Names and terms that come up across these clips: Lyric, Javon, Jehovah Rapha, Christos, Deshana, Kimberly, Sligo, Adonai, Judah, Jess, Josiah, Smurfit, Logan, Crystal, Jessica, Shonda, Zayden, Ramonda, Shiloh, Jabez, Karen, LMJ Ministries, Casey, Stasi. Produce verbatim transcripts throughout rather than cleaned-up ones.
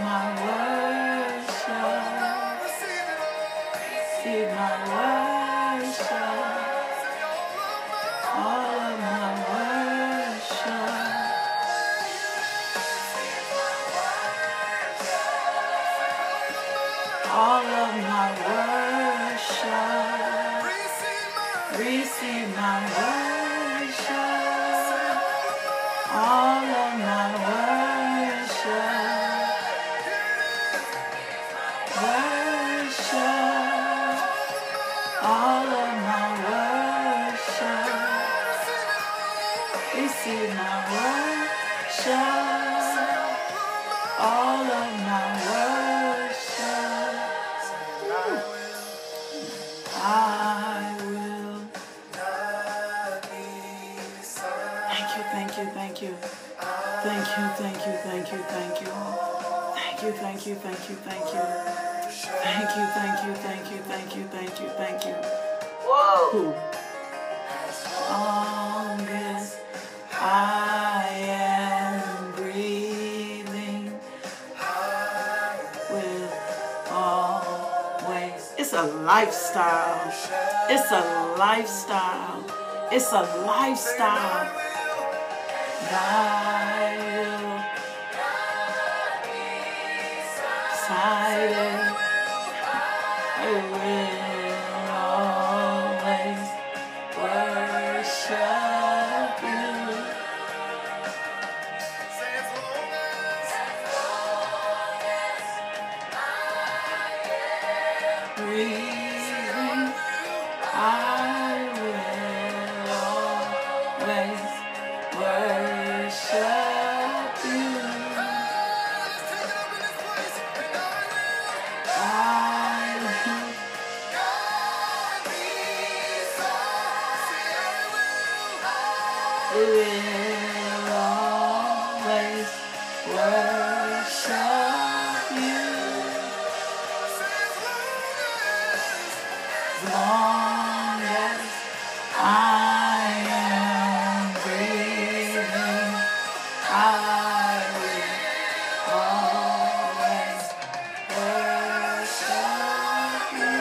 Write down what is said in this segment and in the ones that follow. my worship, receive my worship, all of my worship, all of my worship, receive my worship. Thank you, thank you, thank you. Thank you, thank you, thank you, thank you, thank you, thank you. Woo! As long as I am breathing, I will always. It's a lifestyle. It's a lifestyle. It's a lifestyle. Thy will. I will always worship you. As long as I am breathing, I will always worship you.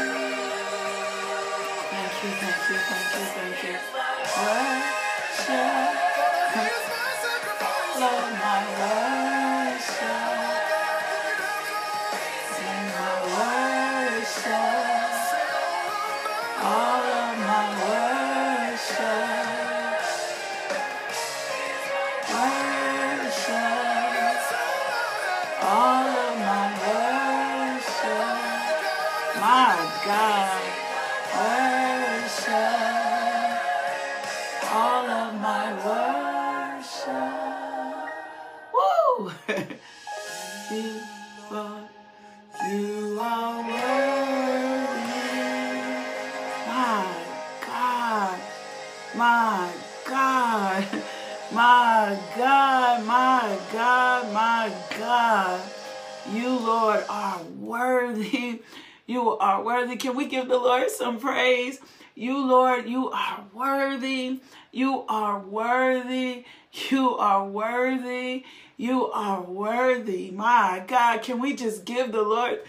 Can we give the Lord some praise? You, Lord, you are worthy. You are worthy. You are worthy. You are worthy. My God, can we just give the Lord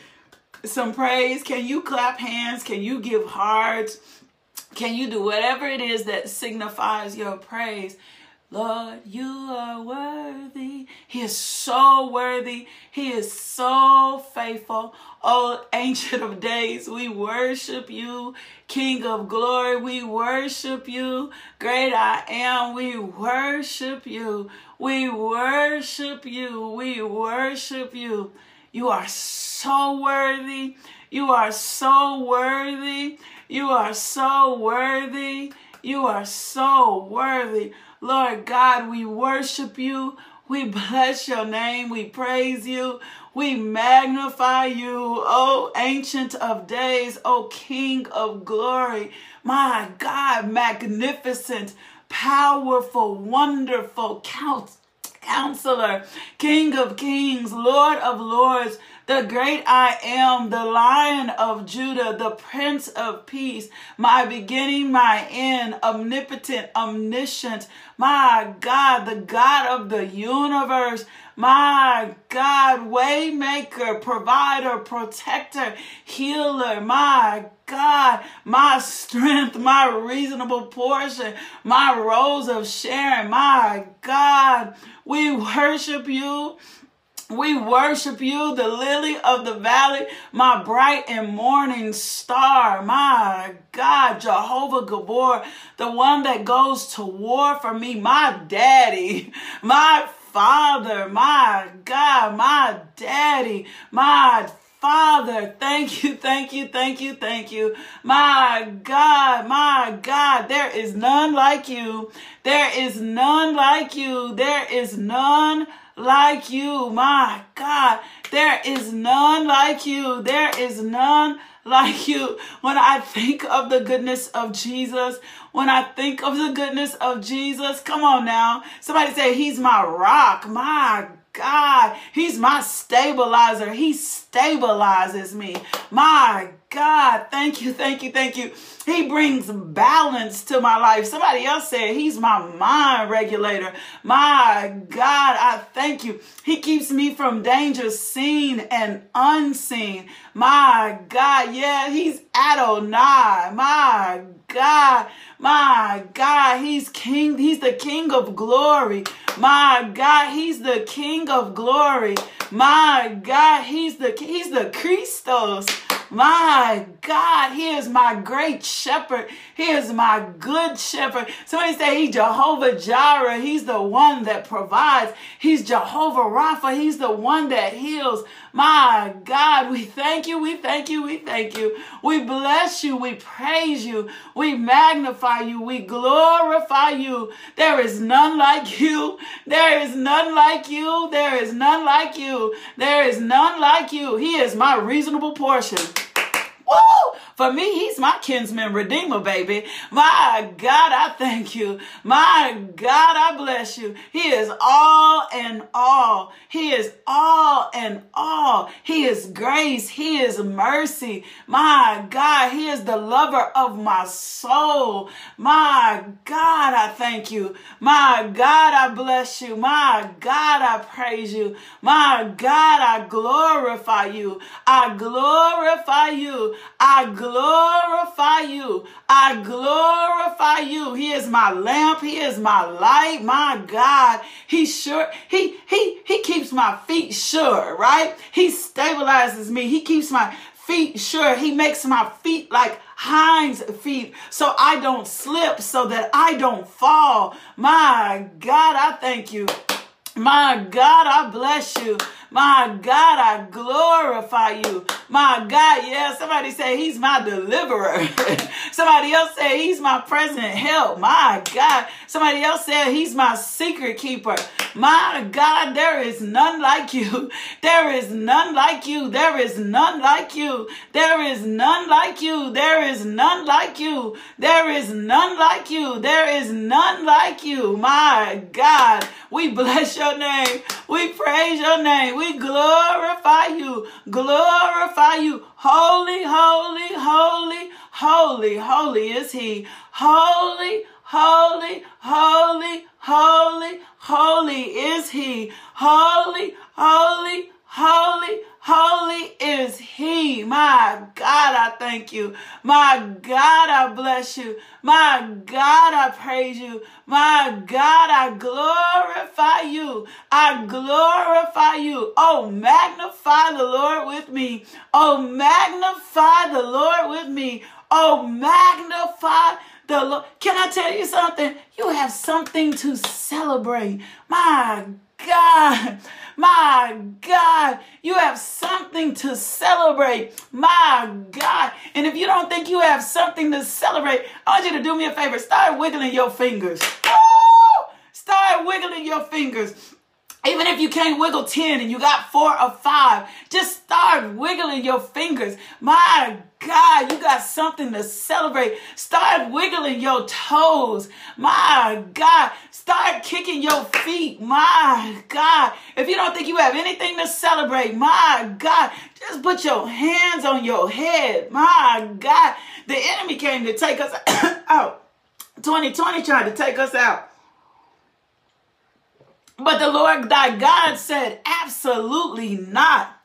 some praise? Can you clap hands? Can you give hearts? Can you do whatever it is that signifies your praise? Lord, you are worthy. He is so worthy. He is so faithful. Oh, Ancient of Days, we worship you. King of Glory, we worship you. Great I Am, we worship you. We worship you. We worship you. You are so worthy. You are so worthy. You are so worthy. You are so worthy. Lord God, we worship you. We bless your name. We praise you. We magnify you. Oh, Ancient of Days. Oh, King of Glory. My God, magnificent, powerful, wonderful, counsel, counselor, King of Kings, Lord of Lords, the great I am, the Lion of Judah, the Prince of Peace, my beginning, my end, omnipotent, omniscient, my God, the God of the universe, my God, waymaker, provider, protector, healer, my God, my strength, my reasonable portion, my rose of Sharon, my God, we worship you. We worship you, the lily of the valley, my bright and morning star, my God, Jehovah Gabor, the one that goes to war for me, my daddy, my Father, my God, my daddy, my Father, thank you, thank you, thank you, thank you. My God, my God, there is none like you. There is none like you. There is none like you. My God, there is none like you. There is none like you. When I think of the goodness of Jesus, when I think of the goodness of Jesus, come on now. Somebody say, he's my rock, my God. He's my stabilizer. He stabilizes me. My God, thank you, thank you, thank you. He brings balance to my life. Somebody else said, he's my mind regulator. My God, I thank you. He keeps me from danger seen and unseen. My God, yeah, he's Adonai. My God, my God, he's king. He's the king of glory. My God, he's the king of glory. My God, he's the he's the Christos. My God, he is my great shepherd. He is my good shepherd. Somebody say he's Jehovah Jireh. He's the one that provides. He's Jehovah Rapha. He's the one that heals. My God, we thank you. We thank you. We thank you. We bless you. We praise you. We magnify you. We glorify you. There is none like you. There is none like you. There is none like you. There is none like you. He is my reasonable portion. Woo! For me, he's my kinsman redeemer, baby. My God, I thank you. My God, I bless you. He is all and all. He is all and all. He is grace. He is mercy. My God, he is the lover of my soul. My God, I thank you. My God, I bless you. My God, I praise you. My God, I glorify you. I glorify you. I glorify glorify you. I glorify you. He is my lamp. He is my light. My God, he sure, he, he, he keeps my feet sure, right? He stabilizes me. He keeps my feet sure. He makes my feet like hinds feet so I don't slip, so that I don't fall. My God, I thank you. My God, I bless you. My God, I glorify you. My God, yeah, somebody say he's my deliverer. Somebody else say he's my present help. My God. Somebody else said he's my secret keeper. My God, there is none like you. There is none like you. There is none like you. There is none like you. There is none like you. There is none like you. There is none like you. My God, we bless your name. We praise your name. We glorify you. Glorify you. Holy, holy, holy, holy, holy is he. Holy, holy, holy, holy, holy is he. Holy, holy, holy, holy is he. My God, I thank you. My God, I bless you. My God, I praise you. My God, I glorify you. I glorify you. Oh, magnify the Lord with me. Oh, magnify the Lord with me. Oh, magnify the Lord. Can I tell you something? You have something to celebrate. My God, my God, you have something to celebrate. My God. And if you don't think you have something to celebrate, I want you to do me a favor. Start wiggling your fingers. Woo! Start wiggling your fingers. Even if you can't wiggle ten and you got four or five, just start wiggling your fingers. My God, you got something to celebrate. Start wiggling your toes. My God, start kicking your feet. My God, if you don't think you have anything to celebrate, my God, just put your hands on your head. My God, the enemy came to take us out. twenty twenty tried to take us out. But the Lord thy God said, absolutely not.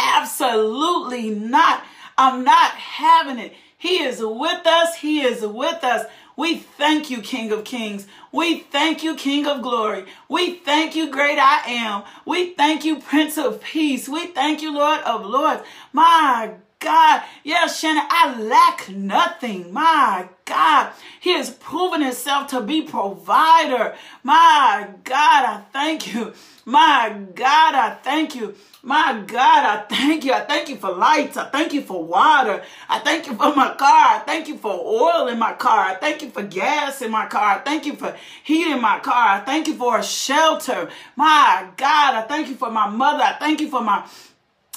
Absolutely not. I'm not having it. He is with us. He is with us. We thank you, King of Kings. We thank you, King of Glory. We thank you, Great I Am. We thank you, Prince of Peace. We thank you, Lord of Lords. My God. Yes, Shannon, I lack nothing. My God, he has proven himself to be provider. My God, I thank you. My God, I thank you. My God, I thank you. I thank you for lights. I thank you for water. I thank you for my car. I thank you for oil in my car. I thank you for gas in my car. I thank you for heat in my car. I thank you for a shelter. My God, I thank you for my mother. I thank you for my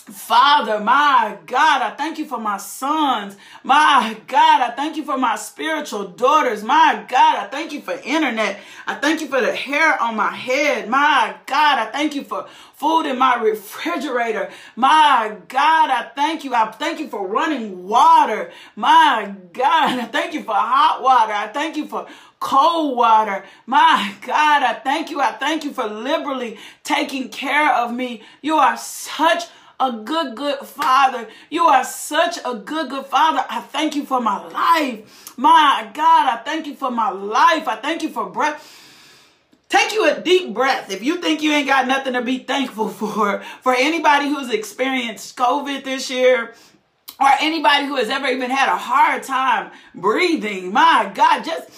Father, my God, I thank you for my sons. My God, I thank you for my spiritual daughters. My God, I thank you for internet. I thank you for the hair on my head. My God, I thank you for food in my refrigerator. My God, I thank you. I thank you for running water. My God, I thank you for hot water. I thank you for cold water. My God, I thank you. I thank you for liberally taking care of me. You are such a good, good Father. You are such a good, good Father. I thank you for my life. My God, I thank you for my life. I thank you for breath. Take you a deep breath. If you think you ain't got nothing to be thankful for, for anybody who's experienced COVID this year, or anybody who has ever even had a hard time breathing, my God, just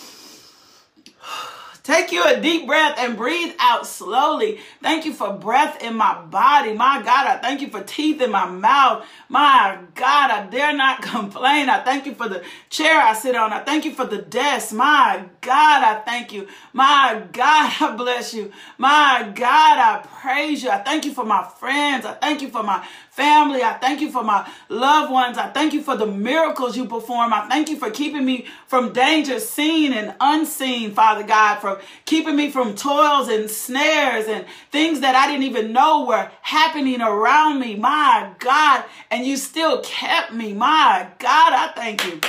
take you a deep breath and breathe out slowly. Thank you for breath in my body. My God, I thank you for teeth in my mouth. My God, I dare not complain. I thank you for the chair I sit on. I thank you for the desk. My God, I thank you. My God, I bless you. My God, I praise you. I thank you for my friends. I thank you for my family. I thank you for my loved ones. I thank you for the miracles you perform. I thank you for keeping me from danger seen and unseen, Father God, for keeping me from toils and snares and things that I didn't even know were happening around me. My God, and you still kept me. My God, I thank you.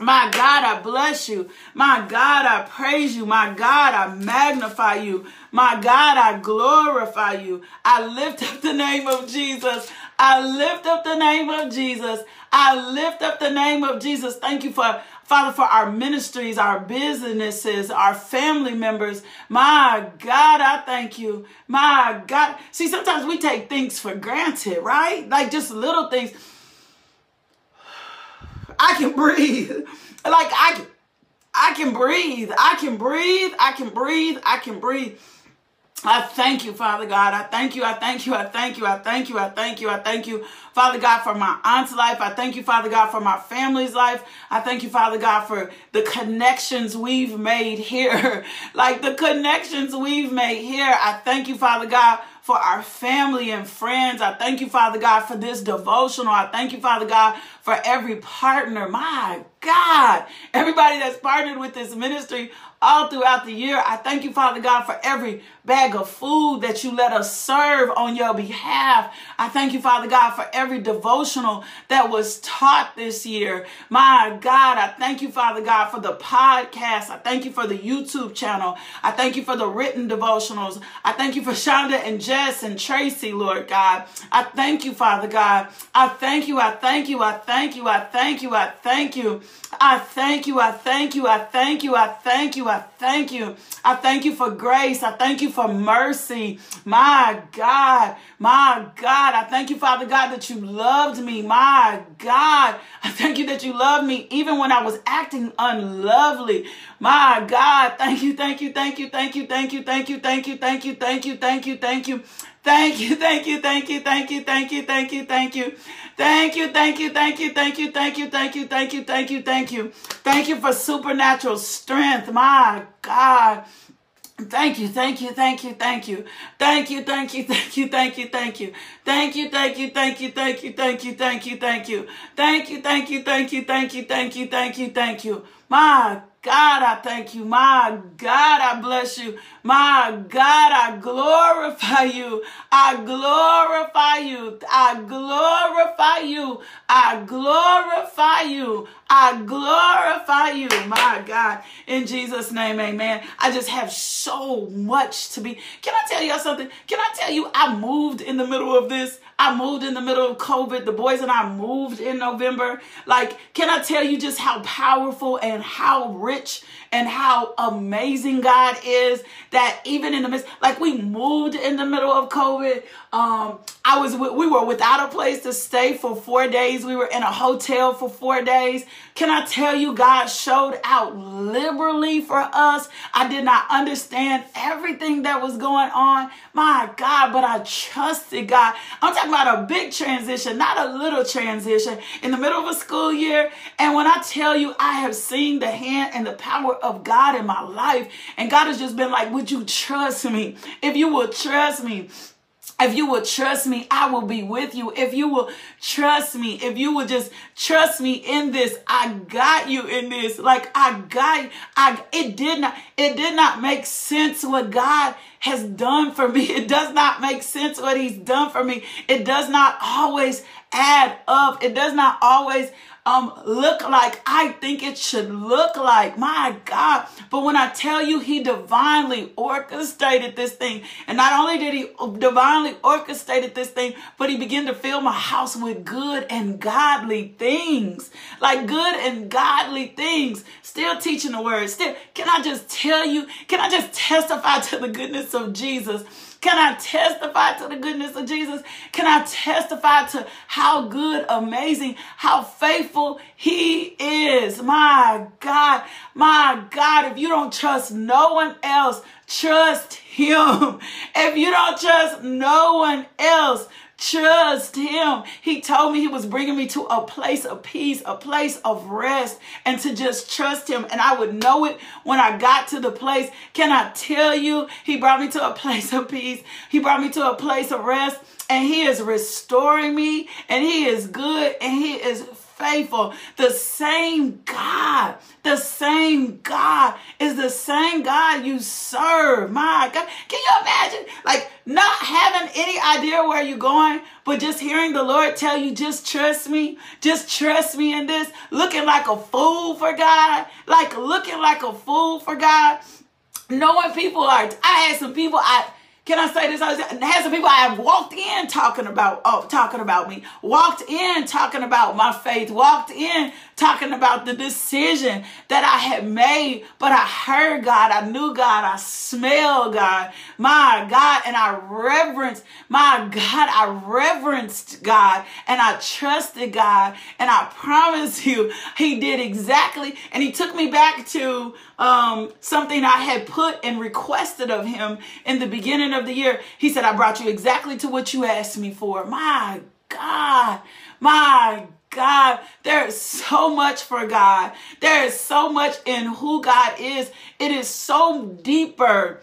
My God, I bless you. My God, I praise you. My God, I magnify you. My God, I glorify you. I lift up the name of Jesus. I lift up the name of Jesus. I lift up the name of Jesus. Thank you for, Father, for our ministries, our businesses, our family members. My God, I thank you. My God. See, sometimes we take things for granted, right? Like just little things. I can breathe. Like I can, I can breathe. I can breathe. I can breathe. I can breathe. I thank you, Father God. I thank you. I thank you. I thank you. I thank you. I thank you. I thank you, Father God, for my aunt's life. I thank you, Father God, for my family's life. I thank you, Father God, for the connections we've made here. Like the connections we've made here. I thank you, Father God, for our family and friends. I thank you, Father God, for this devotional. I thank you, Father God, for every partner. My God, everybody that's partnered with this ministry all throughout the year. I thank you, Father God, for every bag of food that you let us serve on your behalf. I thank you, Father God, for every devotional that was taught this year. My God, I thank you, Father God, for the podcast. I thank you for the YouTube channel. I thank you for the written devotionals. I thank you for Shonda and Jess. Jess and Tracy, Lord God. I thank you, Father God. I thank you. I thank you. I thank you. I thank you. I thank you. I thank you. I thank you. I thank you. I thank you. I thank you. I thank you for grace. I thank you for mercy. My God. My God. I thank you, Father God, that you loved me. My God. I thank you that you loved me even when I was acting unlovely. My God. Thank you. Thank you. Thank you. Thank you. Thank you. Thank you. Thank you. Thank you. Thank you. Thank you. Thank you. Thank you, thank you, thank you, thank you, thank you, thank you, thank you, thank you, thank you, thank you, thank you, thank you, thank you, thank you, thank you, thank you, thank you for supernatural strength. My God. Thank you, thank you, thank you, thank you, thank you, thank you, thank you, thank you, thank you, thank you, thank you, thank you, thank you, thank you, thank you, thank you, thank you, thank you, thank you, thank you, thank you, thank you, thank you. My God, I thank you. My God, I bless you. My God, I glorify you. I glorify you. I glorify you. I glorify you. I glorify you. My God, in Jesus' name, amen. I just have so much to be. Can I tell y'all something? Can I tell you, I moved in the middle of this. I moved in the middle of COVID. The boys and I moved in November. Like, can I tell you just how powerful and how rich and how amazing God is, that even in the midst, like we moved in the middle of COVID. Um, I was, we were without a place to stay for four days. We were in a hotel for four days. Can I tell you, God showed out liberally for us. I did not understand everything that was going on. My God, but I trusted God. I'm talking about a big transition, not a little transition, in the middle of a school year. And when I tell you, I have seen the hand and the power of God in my life, and God has just been like, would you trust me? If you will trust me, if you will trust me, I will be with you. If you will trust me, if you will just trust me in this, I got you in this. Like I got, I, it did not, it did not make sense what God has done for me. It does not make sense what he's done for me. It does not always add up. It does not always Um, look like I think it should look like. My God. But when I tell you, he divinely orchestrated this thing. And not only did he divinely orchestrated this thing, but he began to fill my house with good and godly things. Like good and godly things. Still teaching the word. Still, can I just tell you, can I just testify to the goodness of Jesus? Can I testify to the goodness of Jesus? Can I testify to how good, amazing, how faithful he is? My God, my God, if you don't trust no one else, trust him. If you don't trust no one else, trust him. He told me he was bringing me to a place of peace, a place of rest, and to just trust him. And I would know it when I got to the place. Can I tell you, he brought me to a place of peace. He brought me to a place of rest, and he is restoring me, and he is good, and he is faithful. The same God, the same God is the same God you serve. My God, can you imagine, like, not having any idea where you're going, but just hearing the Lord tell you, just trust me, just trust me in this, looking like a fool for God, like looking like a fool for God, knowing people are, I had some people, I Can I say this? I had some people I have walked in talking about, oh, talking about me, walked in talking about my faith, walked in talking about the decision that I had made, but I heard God, I knew God, I smelled God, my God, and I reverenced, my God, I reverenced God, and I trusted God, and I promise you, he did exactly, and he took me back to um, something I had put and requested of him in the beginning of of the year. He said, I brought you exactly to what you asked me for. My God, my God, there is so much for God. There is so much in who God is. It is so deeper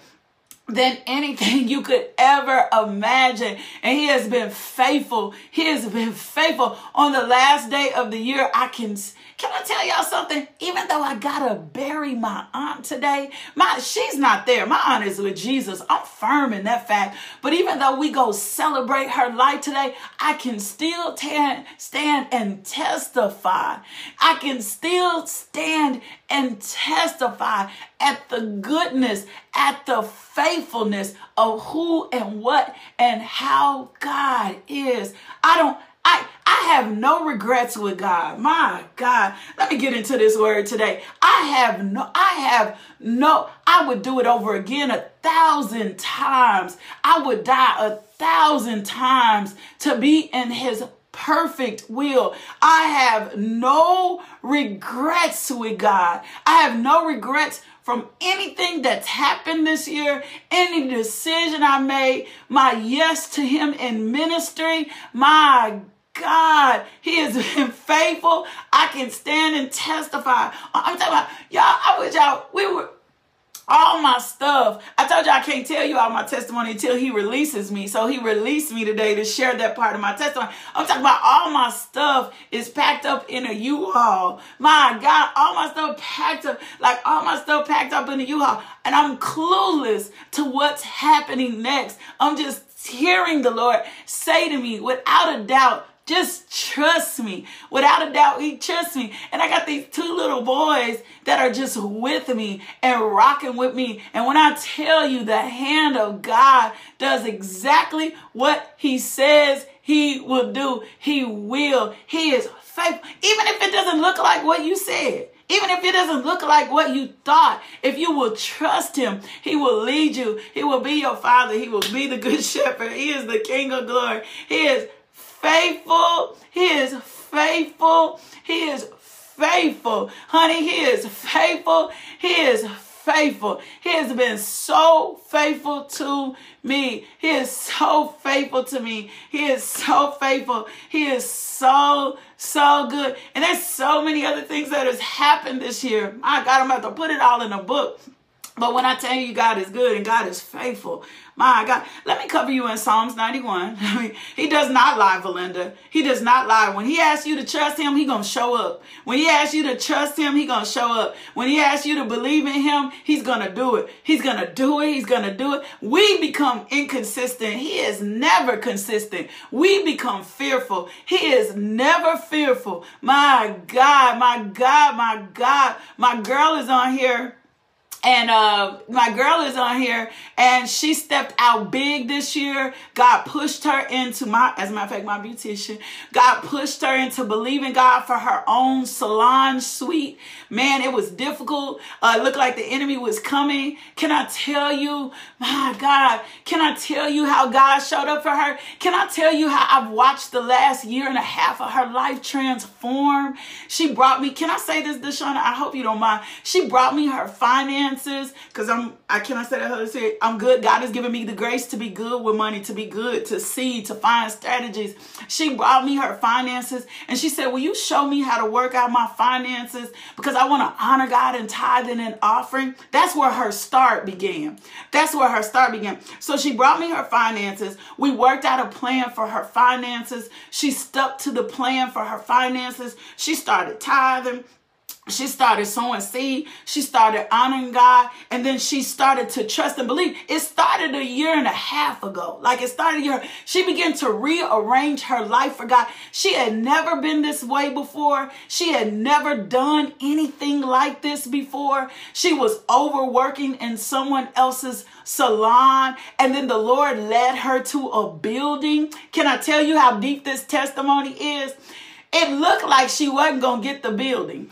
than anything you could ever imagine. And he has been faithful. He has been faithful. On the last day of the year, I can, can I tell y'all something? Even though I gotta bury my aunt today, my, she's not there. My aunt is with Jesus. I'm firm in that fact. But even though we go celebrate her life today, I can still t- stand and testify. I can still stand and testify at the goodness, at the faithfulness of who and what and how God is. I don't, I, I have no regrets with God. My God, let me get into this word today. I have no, I have no, I would do it over again a thousand times. I would die a thousand times to be in his perfect will. I have no regrets with God. I have no regrets from anything that's happened this year, any decision I made, my yes to him in ministry. My God, he has been faithful. I can stand and testify. I'm talking about, y'all, I wish y'all, we were, all my stuff. I told you I can't tell you all my testimony until he releases me. So he released me today to share that part of my testimony. I'm talking about all my stuff is packed up in a U-Haul. My God, all my stuff packed up, like all my stuff packed up in a U-Haul. And I'm clueless to what's happening next. I'm just hearing the Lord say to me, without a doubt, just trust me. Without a doubt, he trusts me. And I got these two little boys that are just with me and rocking with me. And when I tell you, the hand of God does exactly what he says he will do. He will. He is faithful. Even if it doesn't look like what you said. Even if it doesn't look like what you thought, if you will trust him, he will lead you. He will be your father. He will be the good shepherd. He is the King of glory. He is faithful. He is faithful. He is faithful. Honey, he is faithful. He is faithful. He has been so faithful to me. He is so faithful to me. He is so faithful. He is so, so good. And there's so many other things that has happened this year. My God, I'm about to put it all in a book. But when I tell you God is good and God is faithful, my God, let me cover you in Psalms ninety-one. I mean, he does not lie, Valinda. He does not lie. When he asks you to trust him, he going to show up. When he asks you to trust him, he going to show up. When he asks you to believe in him, he's going to do it. He's going to do it. He's going to do it. We become inconsistent. He is never consistent. We become fearful. He is never fearful. My God, my God, my God. My girl is on here. And uh, my girl is on here, and she stepped out big this year. God pushed her into my, as a matter of fact, my beautician. God pushed her into believing God for her own salon suite. Man, it was difficult. Uh, it looked like the enemy was coming. Can I tell you, my God, can I tell you how God showed up for her? Can I tell you how I've watched the last year and a half of her life transform? She brought me, can I say this, Deshana? I hope you don't mind. She brought me her finances. Because I'm, I cannot say that Holy Spirit, I'm good. God has given me the grace to be good with money, to be good, to see, to find strategies. She brought me her finances and she said, will you show me how to work out my finances? Because I want to honor God in tithing and offering. That's where her start began. That's where her start began. So she brought me her finances. We worked out a plan for her finances. She stuck to the plan for her finances. She started tithing. She started sowing seed. She started honoring God. And then she started to trust and believe. It started a year and a half ago. Like it started a year. She began to rearrange her life for God. She had never been this way before. She had never done anything like this before. She was overworking in someone else's salon. And then the Lord led her to a building. Can I tell you how deep this testimony is? It looked like she wasn't going to get the building.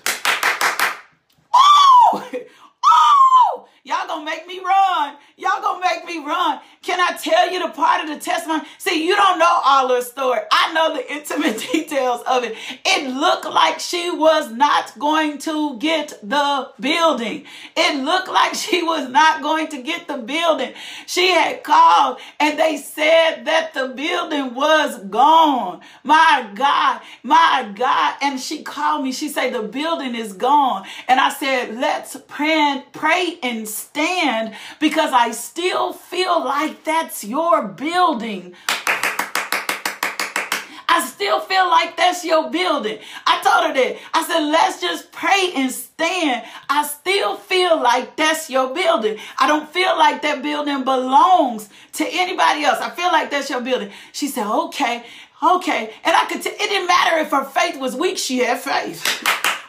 Oh, y'all gonna make me run. Y'all gonna make me run. Can I tell you the part of the testimony? See, you don't know all her story. I know the intimate details of it. It looked like she was not going to get the building. It looked like she was not going to get the building. She had called and they said that the building was gone. My God, my God. And she called me. She said, the building is gone. And I said, let's pray, pray and stand because I still feel like that's your building. I still feel like that's your building. I told her that. I said, let's just pray and stand. I still feel like that's your building. I don't feel like that building belongs to anybody else. I feel like that's your building. She said, okay, okay. And I could t- it didn't matter if her faith was weak. She had faith.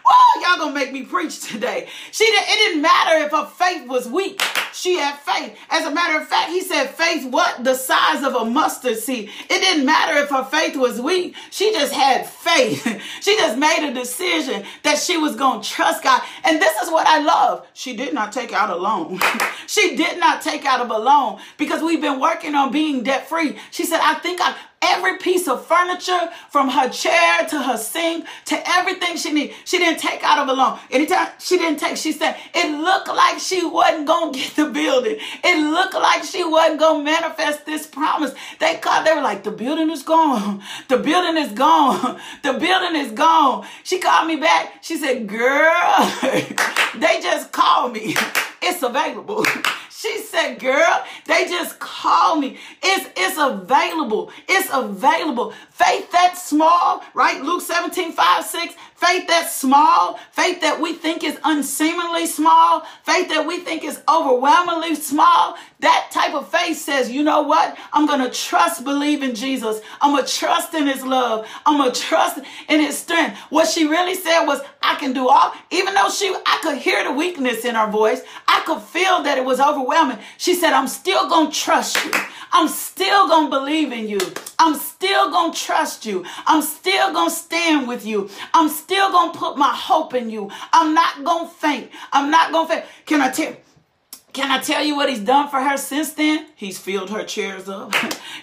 Oh, y'all gonna make me preach today. She didn't, it didn't matter if her faith was weak. She had faith. As a matter of fact, he said, faith what? The size of a mustard seed. It didn't matter if her faith was weak. She just had faith. She just made a decision that she was gonna trust God. And this is what I love. She did not take out a loan. She did not take out a loan because we've been working on being debt free. She said, I think I... Every piece of furniture, from her chair to her sink to everything she needed, she didn't take out of a loan. Anytime she didn't take, she said, it looked like she wasn't going to get the building. It looked like she wasn't going to manifest this promise. They called, they were like, the building is gone. The building is gone. The building is gone. She called me back. She said, girl, they just called me. It's available. She said, girl, they just called me. It's, it's available. It's available. Faith that's small, right? Luke seventeen, five, six. Faith that's small. Faith that we think is unseemingly small. Faith that we think is overwhelmingly small. That type of faith says, you know what? I'm going to trust, believe in Jesus. I'm going to trust in his love. I'm going to trust in his strength. What she really said was, I can do all. Even though she, I could hear the weakness in her voice. I could feel that it was overwhelming. She said, I'm still going to trust you. I'm still going to believe in you. I'm still going to trust you. I'm still going to stand with you. I'm still going to put my hope in you. I'm not going to faint. I'm not going to faint. Can I tell you? Can I tell you what he's done for her since then? He's filled her chairs up.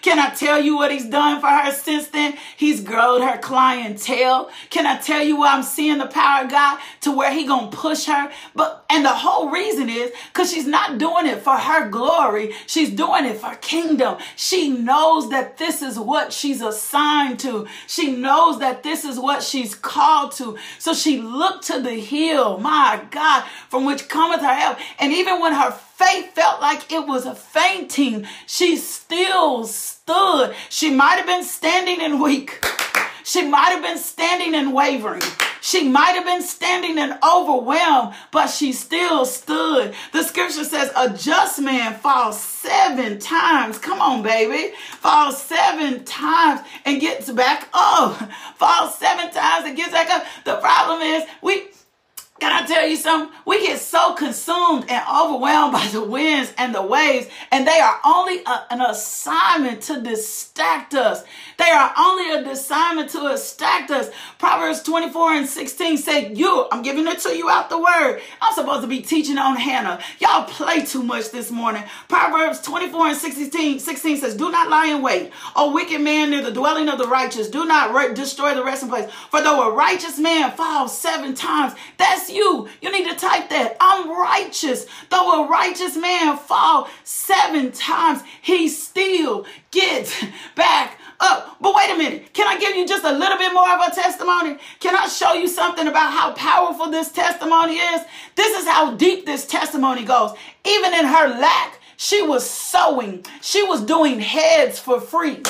Can I tell you what he's done for her since then? He's grown her clientele. Can I tell you where I'm seeing the power of God to where he gonna push her? But and the whole reason is because she's not doing it for her glory. She's doing it for kingdom. She knows that this is what she's assigned to. She knows that this is what she's called to. So she looked to the hill, my God, from which cometh her help. And even when her faith felt like it was a fainting, she still stood. She might have been standing and weak. She might have been standing and wavering. She might have been standing and overwhelmed, but she still stood. The scripture says a just man falls seven times. Come on, baby. Falls seven times and gets back up. Falls seven times and gets back up. The problem is we... Can I tell you something? We get so consumed and overwhelmed by the winds and the waves, and they are only a, an assignment to distract us. They are only an assignment to distract us. Proverbs twenty-four and sixteen say, you, I'm giving it to you out the word. I'm supposed to be teaching on Hannah. Y'all play too much this morning. Proverbs twenty-four and sixteen says, do not lie in wait, O wicked man, near the dwelling of the righteous. Do not re- destroy the resting place. For though a righteous man falls seven times, that's you. You need to type that. I'm righteous. Though a righteous man fall seven times, he still gets back up. But wait a minute. Can I give you just a little bit more of a testimony? Can I show you something about how powerful this testimony is? This is how deep this testimony goes. Even in her lack, she was sewing. She was doing heads for free.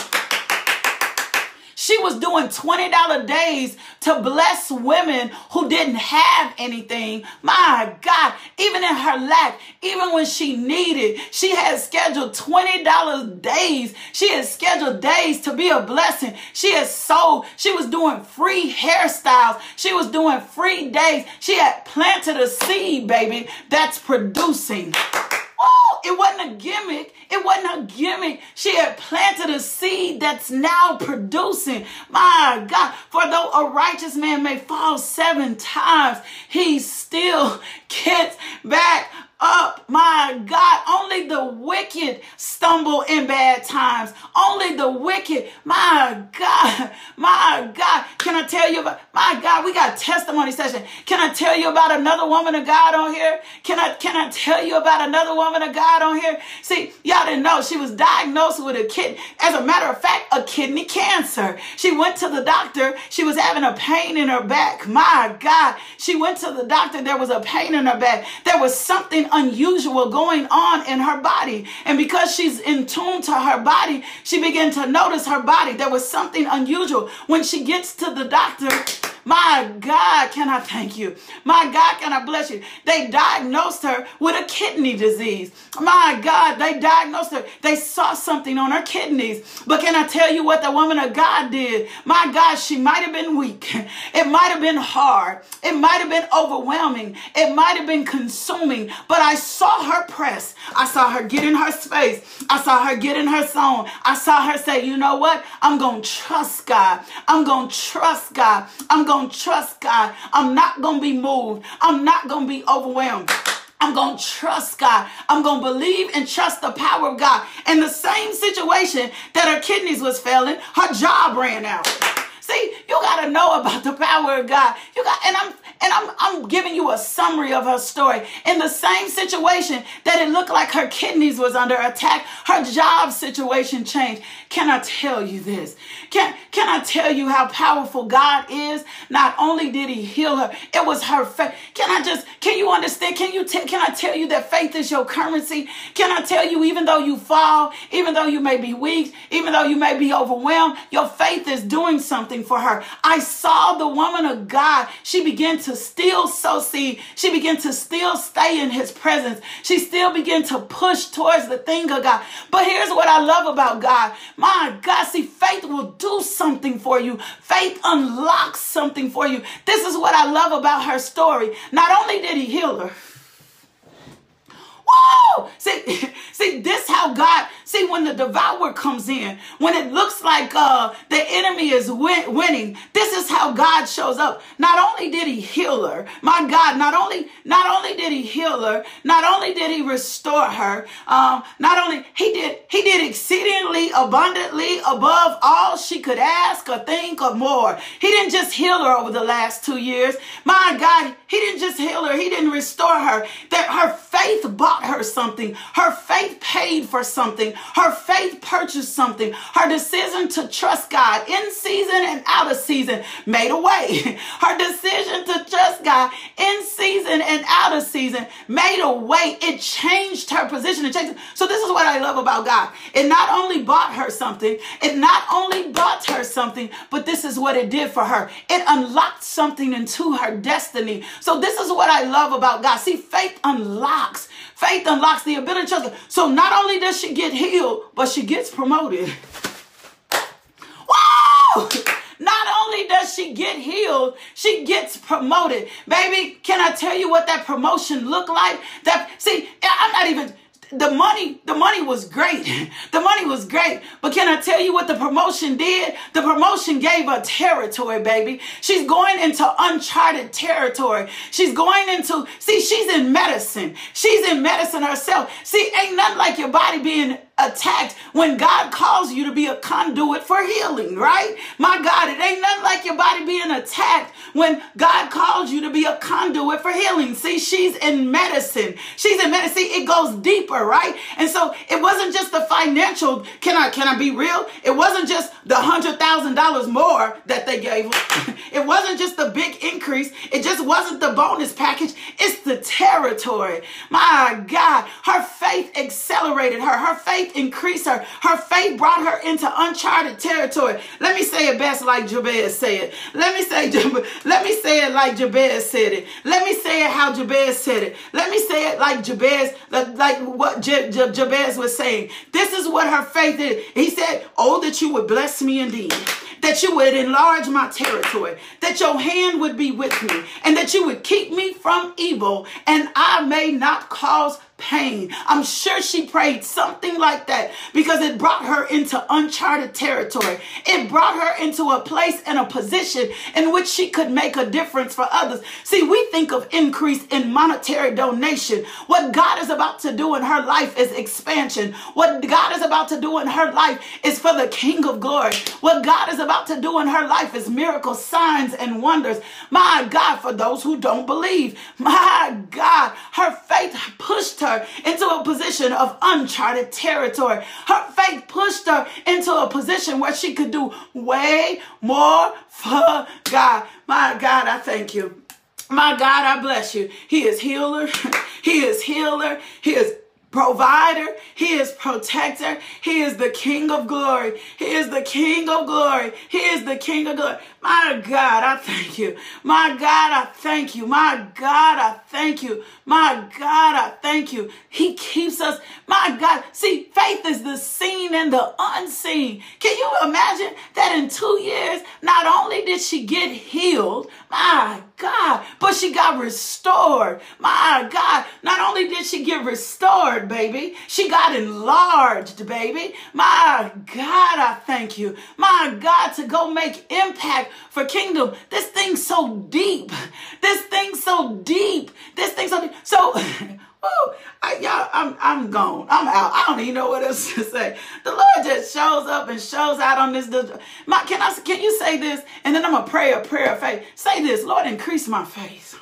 She was doing twenty dollar days to bless women who didn't have anything. My God, even in her lack, even when she needed, she had scheduled twenty dollar days. She had scheduled days to be a blessing. She had sold. She was doing free hairstyles. She was doing free days. She had planted a seed, baby, that's producing. Oh, it wasn't a gimmick. It wasn't a gimmick. She had planted a seed that's now producing. My God, for though a righteous man may fall seven times, he still gets back up. My God, only the wicked stumble in bad times. Only the wicked. My God, my God. Can I tell you about, my God, we got a testimony session. Can I tell you about another woman of God on here? Can I, can I tell you about another woman of God on here? See, y'all didn't know she was diagnosed with a kidney. As a matter of fact, a kidney cancer. She went to the doctor. She was having a pain in her back. My God, she went to the doctor. There was a pain in her back. There was something unusual going on in her body. And because she's in tune to her body, she began to notice her body. There was something unusual. When she gets to the doctor, my God, can I thank you? My God, can I bless you? They diagnosed her with a kidney disease. My God, they diagnosed her. They saw something on her kidneys. But can I tell you what the woman of God did? My God, she might have been weak. It might have been hard. It might have been overwhelming. It might have been consuming. But I saw her press. I saw her get in her space. I saw her get in her zone. I saw her say, you know what? I'm going to trust God. I'm going to trust God. I'm going gonna trust God. I'm not gonna be moved. I'm not gonna be overwhelmed. I'm going to trust God. I'm going to believe and trust the power of God. In the same situation that her kidneys was failing, her job ran out. See, you got to know about the power of God. You got, and I'm, And I'm, I'm giving you a summary of her story. In the same situation that it looked like her kidneys was under attack, her job situation changed. Can I tell you this? Can, can I tell you how powerful God is? Not only did he heal her, it was her faith. Can I just, can you understand? Can you t- can I tell you that faith is your currency? Can I tell you, even though you fall, even though you may be weak, even though you may be overwhelmed, your faith is doing something for her. I saw the woman of God. She began to still sow seed. She began to still stay in his presence. She still began to push towards the thing of God. But here's what I love about God. My God, see, faith will do something for you. Faith unlocks something for you. This is what I love about her story. Not only did he heal her, whoa! See, see, this how God, see, when the devourer comes in, when it looks like uh, the enemy is win- winning, this is how God shows up. Not only did he heal her, my God, not only, not only did he heal her, not only did he restore her, um, not only, he did, he did exceedingly abundantly above all she could ask or think or more. He didn't just heal her over the last two years. My God, he didn't just heal her. He didn't restore her. That her faith bought her something. Her faith paid for something. Her faith purchased something. Her decision to trust God in season and out of season made a way. Her decision to trust God in season and out of season made a way. It changed her position. It changed. So this is what I love about God. It not only bought her something, it not only bought her something, but this is what it did for her. It unlocked something into her destiny. So this is what I love about God. See, faith unlocks. Faith unlocks the ability to trust. So not only does she get healed, but she gets promoted. Woo! Not only does she get healed, she gets promoted. Baby, can I tell you what that promotion looked like? That, see, I'm not even... The money, the money was great. The money was great. But can I tell you what the promotion did? The promotion gave her territory, baby. She's going into uncharted territory. She's going into, see, she's in medicine. She's in medicine herself. See, ain't nothing like your body being attacked when God calls you to be a conduit for healing, right? My God, it ain't nothing like your body being attacked when God calls you to be a conduit for healing. See, she's in medicine. She's in medicine. See, it goes deeper, right? And so it wasn't just the financial, can I, can I be real? It wasn't just the one hundred thousand dollars more that they gave her. It wasn't just the big increase. It just wasn't the bonus package. It's the territory. My God, her faith accelerated her. Her faith increase her. Her faith brought her into uncharted territory. Let me say it best like Jabez said. Let me say let me say it like Jabez said it. Let me say it how Jabez said it. Let me say it like Jabez, like what J- J- Jabez was saying. This is what her faith did. He said, "Oh, that you would bless me indeed, that you would enlarge my territory, that your hand would be with me, and that you would keep me from evil, and I may not cause pain." I'm sure she prayed something like that because it brought her into uncharted territory. It brought her into a place and a position in which she could make a difference for others. See, we think of increase in monetary donation. What God is about to do in her life is expansion. What God is about to do in her life is for the King of Glory. What God is about to do in her life is miracles, signs, and wonders. My God, for those who don't believe, my God, her faith pushed her into a position of uncharted territory. Her faith pushed her into a position where she could do way more for God. My God, I thank you. My God, I bless you. He is healer. He is healer. He is provider. He is protector. He is the King of Glory. He is the King of Glory. He is the King of Glory. My God, I thank you. My God, I thank you. My God, I thank you. My God, I thank you. He keeps us. My God. See, faith is the seen and the unseen. Can you imagine that in two years, not only did she get healed, my God, but she got restored. My God, not only did she get restored, baby, she got enlarged, baby. My God, I thank you. My God, to go make impact for kingdom. This thing's so deep. This thing's so deep. This thing's so deep. So Woo, I, y'all, I'm, I'm gone. I'm out. I don't even know what else to say. The Lord just shows up and shows out on this. My, can I? Can you say this? And then I'm going to pray a prayer of faith. Say this, Lord, increase my faith.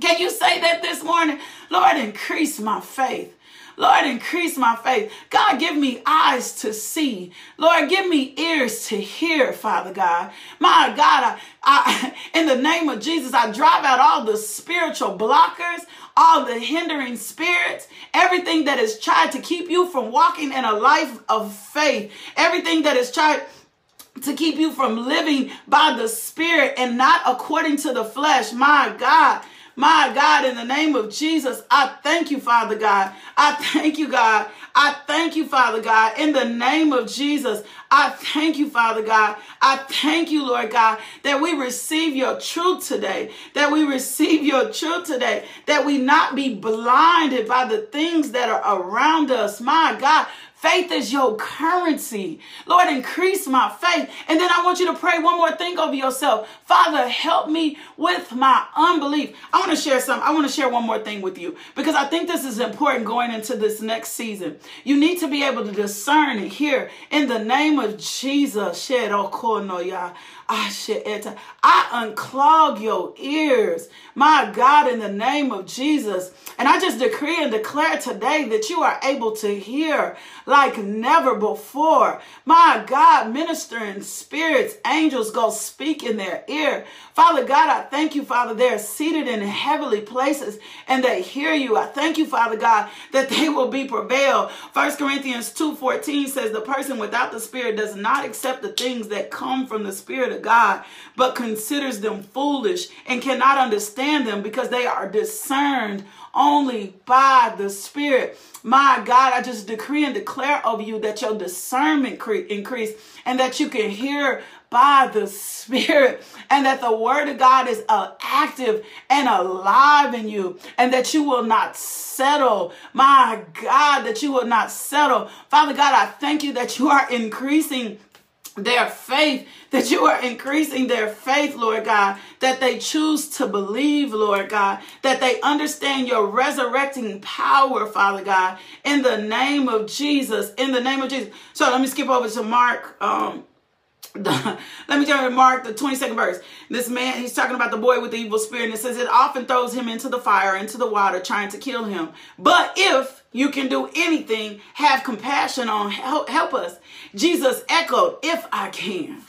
Can you say that this morning? Lord, increase my faith. Lord, increase my faith. God, give me eyes to see. Lord, give me ears to hear, Father God. My God, I, I, in the name of Jesus, I drive out all the spiritual blockers, all the hindering spirits, everything that has tried to keep you from walking in a life of faith, everything that has tried to keep you from living by the Spirit and not according to the flesh. My God. My God, in the name of Jesus, I thank you, Father God. I thank you, God. I thank you, Father God. In the name of Jesus, I thank you, Father God. I thank you, Lord God, that we receive your truth today, that we receive your truth today, that we not be blinded by the things that are around us. My God. Faith is your currency. Lord, increase my faith. And then I want you to pray one more thing over yourself. Father, help me with my unbelief. I want to share some. I want to share one more thing with you because I think this is important going into this next season. You need to be able to discern and hear in the name of Jesus. I unclog your ears. My God, in the name of Jesus. And I just decree and declare today that you are able to hear like never before. My God, ministering spirits, angels go speak in their ear. Father God, I thank you, Father. They're seated in heavenly places and they hear you. I thank you, Father God, that they will be prevailed. First Corinthians two fourteen says the person without the Spirit does not accept the things that come from the Spirit of God, but considers them foolish and cannot understand them because they are discerned only by the Spirit. My God, I just decree and declare over you that your discernment cre- increase and that you can hear by the Spirit and that the Word of God is uh, active and alive in you and that you will not settle. My God, that you will not settle. Father God, I thank you that you are increasing their faith, that you are increasing their faith, Lord God, that they choose to believe, Lord God, that they understand your resurrecting power, Father God, in the name of Jesus, in the name of Jesus. So let me skip over to Mark. Um, let me jump to Mark, the twenty-second verse. This man, he's talking about the boy with the evil spirit, and it says it often throws him into the fire, into the water, trying to kill him. But if you can do anything, have compassion on, help, help us. Jesus echoed, if I can.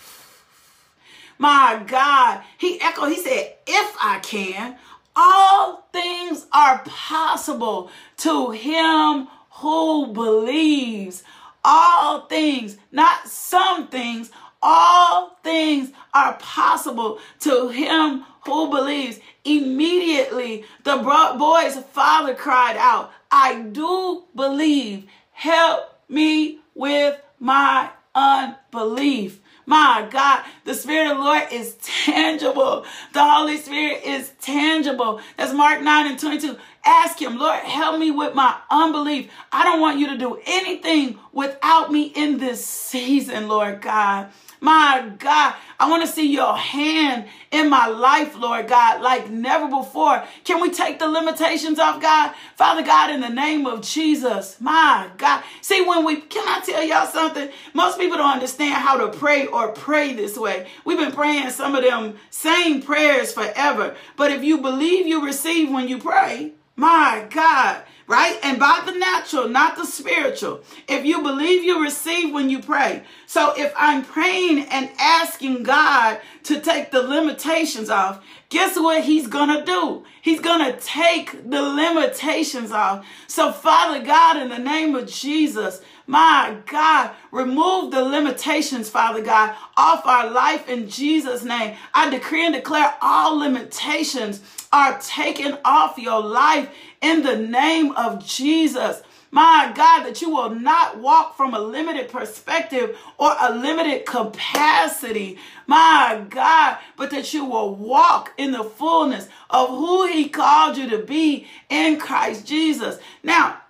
My God, he echoed, he said, if I can, all things are possible to him who believes. All things, not some things, all things are possible to him who believes. Immediately, the boy's father cried out, I do believe. Help me with my unbelief. My God, the Spirit of the Lord is tangible. The Holy Spirit is tangible. That's Mark nine and twenty-two. Ask him, Lord, help me with my unbelief. I don't want you to do anything without me in this season, Lord God. My God, I want to see your hand in my life, Lord God, like never before. Can we take the limitations off, God? Father God, in the name of Jesus, my God. See, when we, can I tell y'all something? Most people don't understand how to pray or pray this way. We've been praying some of them same prayers forever. But if you believe you receive when you pray, my God, right? And by the natural, not the spiritual. If you believe, you receive when you pray. So if I'm praying and asking God to take the limitations off, guess what he's going to do? He's going to take the limitations off. So Father God, in the name of Jesus, my God, remove the limitations, Father God, off our life in Jesus' name. I decree and declare all limitations are taken off your life in the name of Jesus. My God, that you will not walk from a limited perspective or a limited capacity. My God, but that you will walk in the fullness of who he called you to be in Christ Jesus. Now,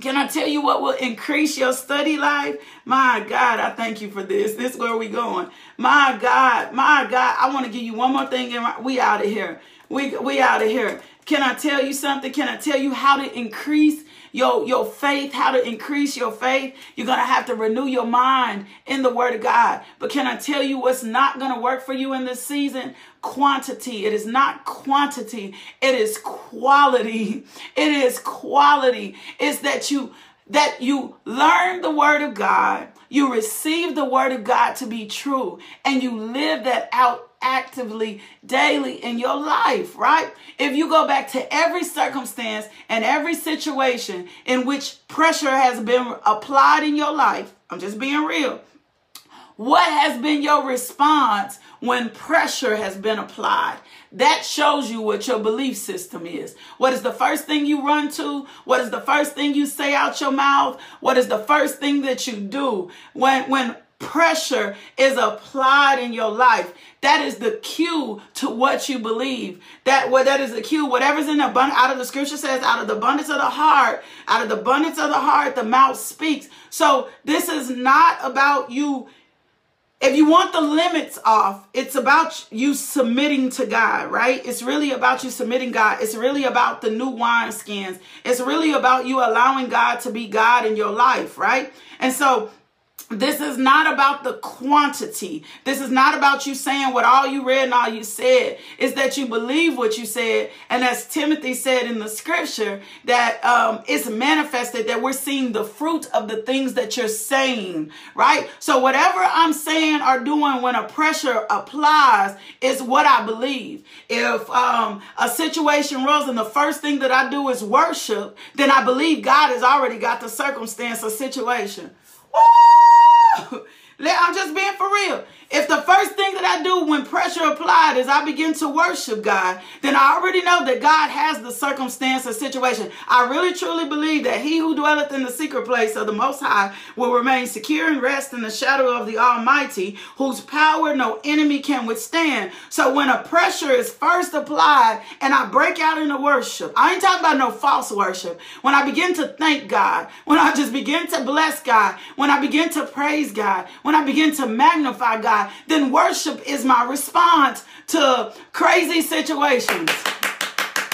can I tell you what will increase your study life? My God, I thank you for this. This is where we're going. My God, my God, I want to give you one more thing and we out of here. We, we out of here. Can I tell you something? Can I tell you how to increase your, your faith, how to increase your faith? You're going to have to renew your mind in the Word of God. But can I tell you what's not going to work for you in this season? Quantity. It is not quantity. It is quality. It is quality. It's that you, that you learn the Word of God, you receive the Word of God to be true, and you live that out actively, daily in your life, right? If you go back to every circumstance and every situation in which pressure has been applied in your life, I'm just being real. What has been your response when pressure has been applied? That shows you what your belief system is. What is the first thing you run to? What is the first thing you say out your mouth? What is the first thing that you do when, when pressure is applied in your life? That is the cue to what you believe. That well, that is the cue. Whatever's in abundance, out of the scripture says, out of the abundance of the heart, out of the abundance of the heart, the mouth speaks. So this is not about you. If you want the limits off, it's about you submitting to God, right? It's really about you submitting God. It's really about the new wineskins. It's really about you allowing God to be God in your life, right? And so this is not about the quantity. This is not about you saying what all you read and all you said. It's that you believe what you said. And as Timothy said in the scripture, that um, it's manifested that we're seeing the fruit of the things that you're saying, right? So whatever I'm saying or doing when a pressure applies is what I believe. If um, a situation rolls and the first thing that I do is worship, then I believe God has already got the circumstance or situation. Woo! I'm just being for real. If the first thing that I do when pressure applied is I begin to worship God, then I already know that God has the circumstance or situation. I really truly believe that he who dwelleth in the secret place of the Most High will remain secure and rest in the shadow of the Almighty, whose power no enemy can withstand. So when a pressure is first applied and I break out into worship, I ain't talking about no false worship. When I begin to thank God, when I just begin to bless God, when I begin to praise God, when I begin to magnify God, then worship is my response to crazy situations.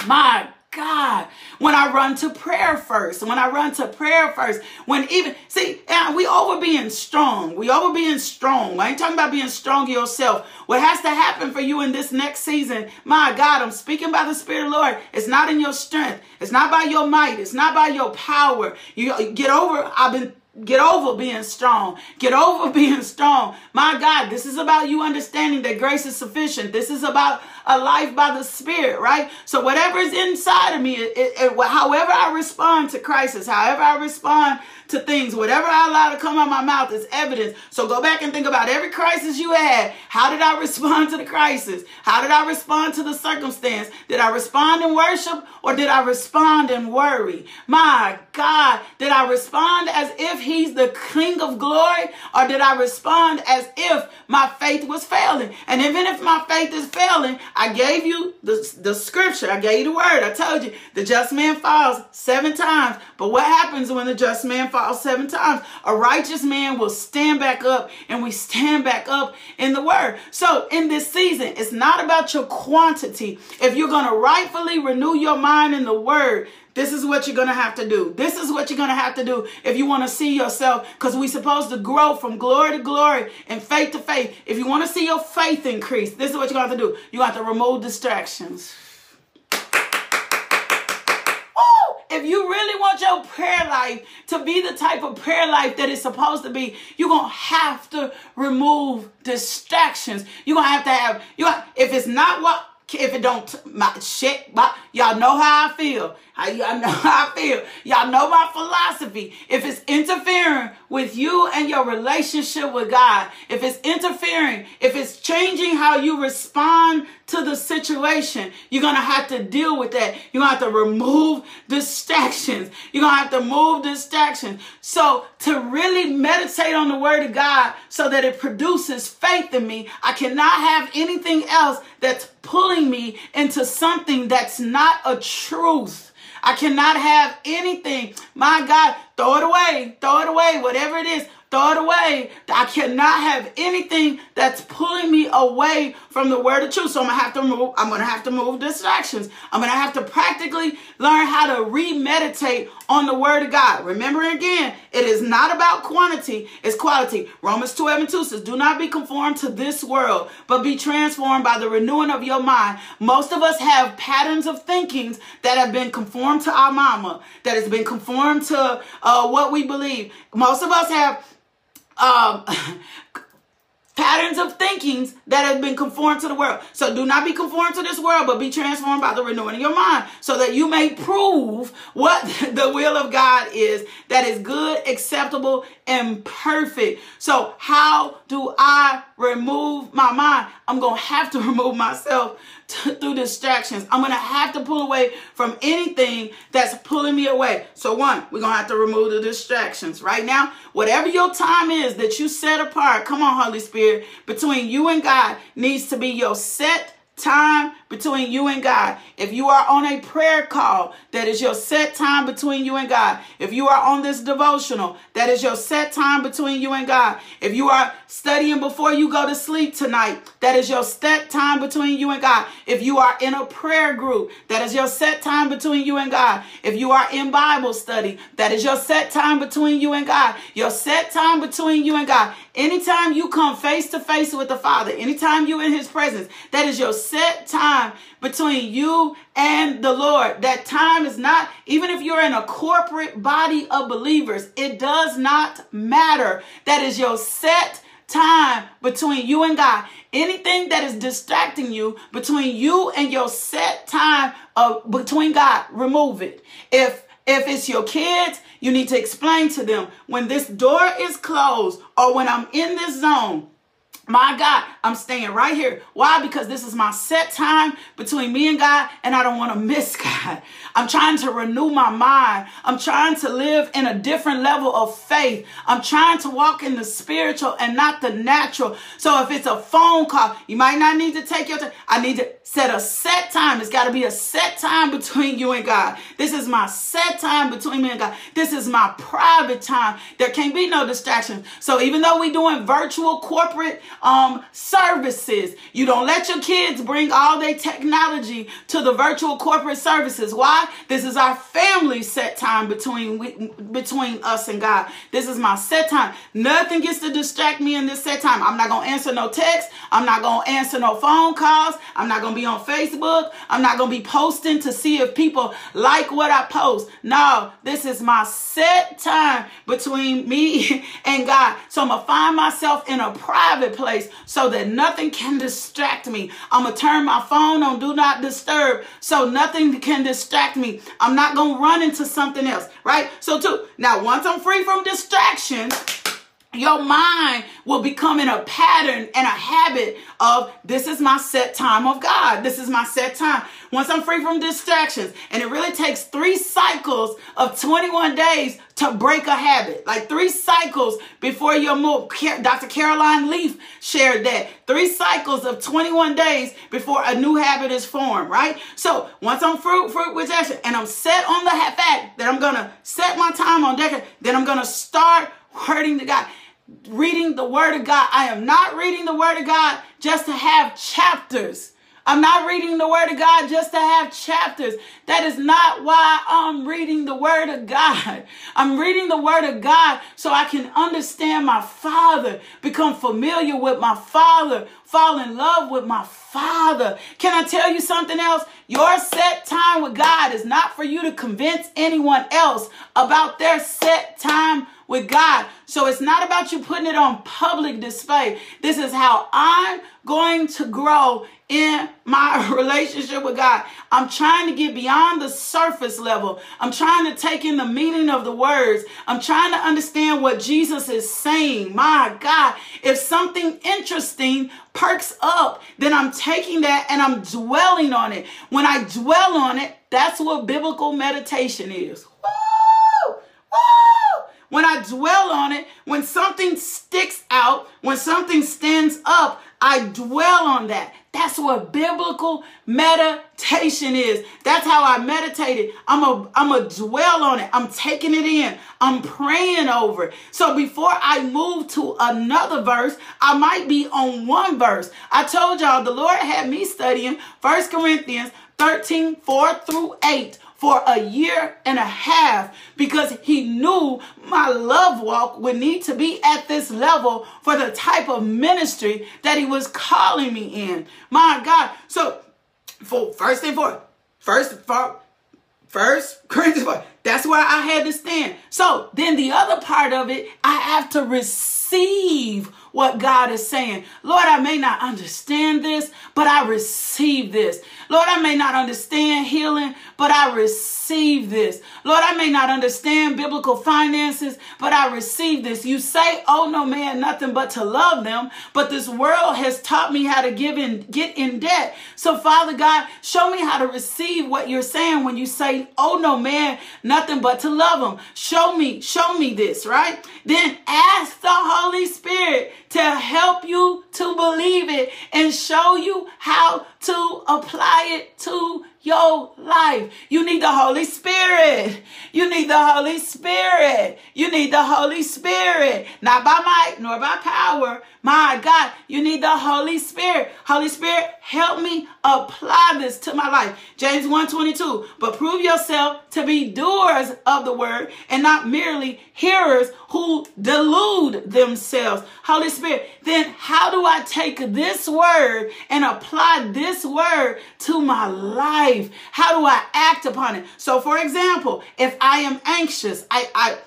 My God, when I run to prayer first, when I run to prayer first, when even, see, we over being strong. We over being strong. I ain't talking about being strong yourself. What has to happen for you in this next season, my God, I'm speaking by the Spirit of the Lord. It's not in your strength. It's not by your might. It's not by your power. You get over, I've been Get over being strong. Get over being strong. My God, this is about you understanding that grace is sufficient. This is about a life by the Spirit, right? So whatever is inside of me, it, it, however I respond to crisis, however I respond to things, whatever I allow to come out of my mouth is evidence. So go back and think about every crisis you had. How did I respond to the crisis? How did I respond to the circumstance? Did I respond in worship or did I respond in worry? My God, did I respond as if he's the King of glory, or did I respond as if my faith was failing? And even if my faith is failing, I gave you the, the scripture. I gave you the word. I told you the just man falls seven times. But what happens when the just man falls seven times? A righteous man will stand back up, and we stand back up in the word. So in this season, it's not about your quantity. If you're going to rightfully renew your mind in the word, this is what you're going to have to do. This is what you're going to have to do if you want to see yourself, because we're supposed to grow from glory to glory and faith to faith. If you want to see your faith increase, this is what you're going to have to do. You have to remove distractions. If you really want your prayer life to be the type of prayer life that it's supposed to be, you're going to have to remove distractions. You're going to have to have, you have, if it's not what, if it don't, my shit, my, y'all know how I feel. I, y'all know how I feel. Y'all know my philosophy. If it's interfering with you and your relationship with God, if it's interfering, if it's changing how you respond to the situation, you're going to have to deal with that. You're going to have to remove distractions. You're going to have to move distractions. So to really meditate on the word of God so that it produces faith in me, I cannot have anything else that's pulling me into something that's not a truth. I cannot have anything. My God, throw it away. Throw it away. Whatever it is, Throw it away. I cannot have anything that's pulling me away from the word of truth. So I'm gonna have to move. I'm gonna have to move distractions. I'm gonna have to practically learn how to remeditate on the word of God. Remember again, it is not about quantity, it's quality. Romans twelve and two says, do not be conformed to this world, but be transformed by the renewing of your mind. Most of us have patterns of thinkings that have been conformed to our mama, that has been conformed to uh, what we believe. Most of us have um, patterns of thinkings that have been conformed to the world. So do not be conformed to this world, but be transformed by the renewing of your mind, so that you may prove what the will of God is, that is good, acceptable, and perfect. So how do I remove my mind? I'm going to have to remove myself to, through distractions. I'm going to have to pull away from anything that's pulling me away. So one, we're going to have to remove the distractions right now. Whatever your time is that you set apart, come on, Holy Spirit, between you and God needs to be your set time between you and God. If you are on a prayer call, that is your set time between you and God. If you are on this devotional, that is your set time between you and God. If you are studying before you go to sleep tonight, that is your set time between you and God. If you are in a prayer group, that is your set time between you and God. If you are in Bible study, that is your set time between you and God. Your set time between you and God. Anytime you come face to face with the Father, anytime you in his presence, that is your set time between you and the Lord. That time is not, even if you're in a corporate body of believers, it does not matter. That is your set time between you and God. Anything that is distracting you between you and your set time of between God, remove it. If If it's your kids, you need to explain to them, when this door is closed or when I'm in this zone, my God, I'm staying right here. Why? Because this is my set time between me and God, and I don't want to miss God. I'm trying to renew my mind. I'm trying to live in a different level of faith. I'm trying to walk in the spiritual and not the natural. So if it's a phone call, you might not need to take your time. I need to set a set time. It's got to be a set time between you and God. This is my set time between me and God. This is my private time. There can't be no distractions. So even though we're doing virtual corporate um services, you don't let your kids bring all their technology to the virtual corporate services. Why? This is our family set time between we, between us and God. This is my set time. Nothing gets to distract me in this set time. I'm not gonna answer no texts. I'm not gonna answer no phone calls. I'm not gonna be on Facebook. I'm not gonna be posting to see if people like what I post. No, this is my set time between me and God. So I'm gonna find myself in a private place Place so that nothing can distract me. I'm going to turn my phone on do not disturb so nothing can distract me. I'm not going to run into something else, right? So two, now once I'm free from distractions, your mind will become in a pattern and a habit of, this is my set time of God. This is my set time. Once I'm free from distractions, and it really takes three cycles of twenty-one days to break a habit, like three cycles before your move. Doctor Caroline Leaf shared that. Three cycles of twenty-one days before a new habit is formed, right? So once I'm fruit, fruit with action, and I'm set on the fact that I'm going to set my time on deck, then I'm going to start hurting the God. Reading the word of God. I am not reading the word of God just to have chapters. I'm not reading the word of God just to have chapters. That is not why I'm reading the word of God. I'm reading the word of God so I can understand my Father, become familiar with my Father, fall in love with my Father. Can I tell you something else? Your set time with God is not for you to convince anyone else about their set time with God. So it's not about you putting it on public display. This is how I'm going to grow in my relationship with God. I'm trying to get beyond the surface level. I'm trying to take in the meaning of the words. I'm trying to understand what Jesus is saying. My God, if something interesting perks up, then I'm taking that and I'm dwelling on it. When I dwell on it, that's what biblical meditation is. Woo! Woo! When I dwell on it, when something sticks out, when something stands up, I dwell on that. That's what biblical meditation is. That's how I meditated. I'm a, I'm a dwell on it. I'm taking it in. I'm praying over it. So before I move to another verse, I might be on one verse. I told y'all the Lord had me studying First Corinthians thirteen, four through eight for a year and a half because he knew my love walk would need to be at this level for the type of ministry that he was calling me in. My God. So for first and fourth, first, for, first Corinthians four, that's where I had to stand. So then the other part of it, I have to receive what God is saying. Lord, I may not understand this, but I receive this. Lord, I may not understand healing, but I receive this. Lord, I may not understand biblical finances, but I receive this. You say, oh, no man, nothing but to love them. But this world has taught me how to give and get in debt. So Father God, show me how to receive what you're saying when you say, oh, no man, nothing but to love them. Show me, show me this, right? Then ask the Holy Spirit to help you to believe it and show you how to apply it to your life. You need the Holy Spirit. You need the Holy Spirit. You need the Holy Spirit. Not by might nor by power. My God, you need the Holy Spirit. Holy Spirit, help me apply this to my life. James one twenty-two, but prove yourself to be doers of the word and not merely hearers who delude themselves. Holy Spirit, then how do I take this word and apply this word to my life? How do I act upon it? So for example, if I am anxious, I, I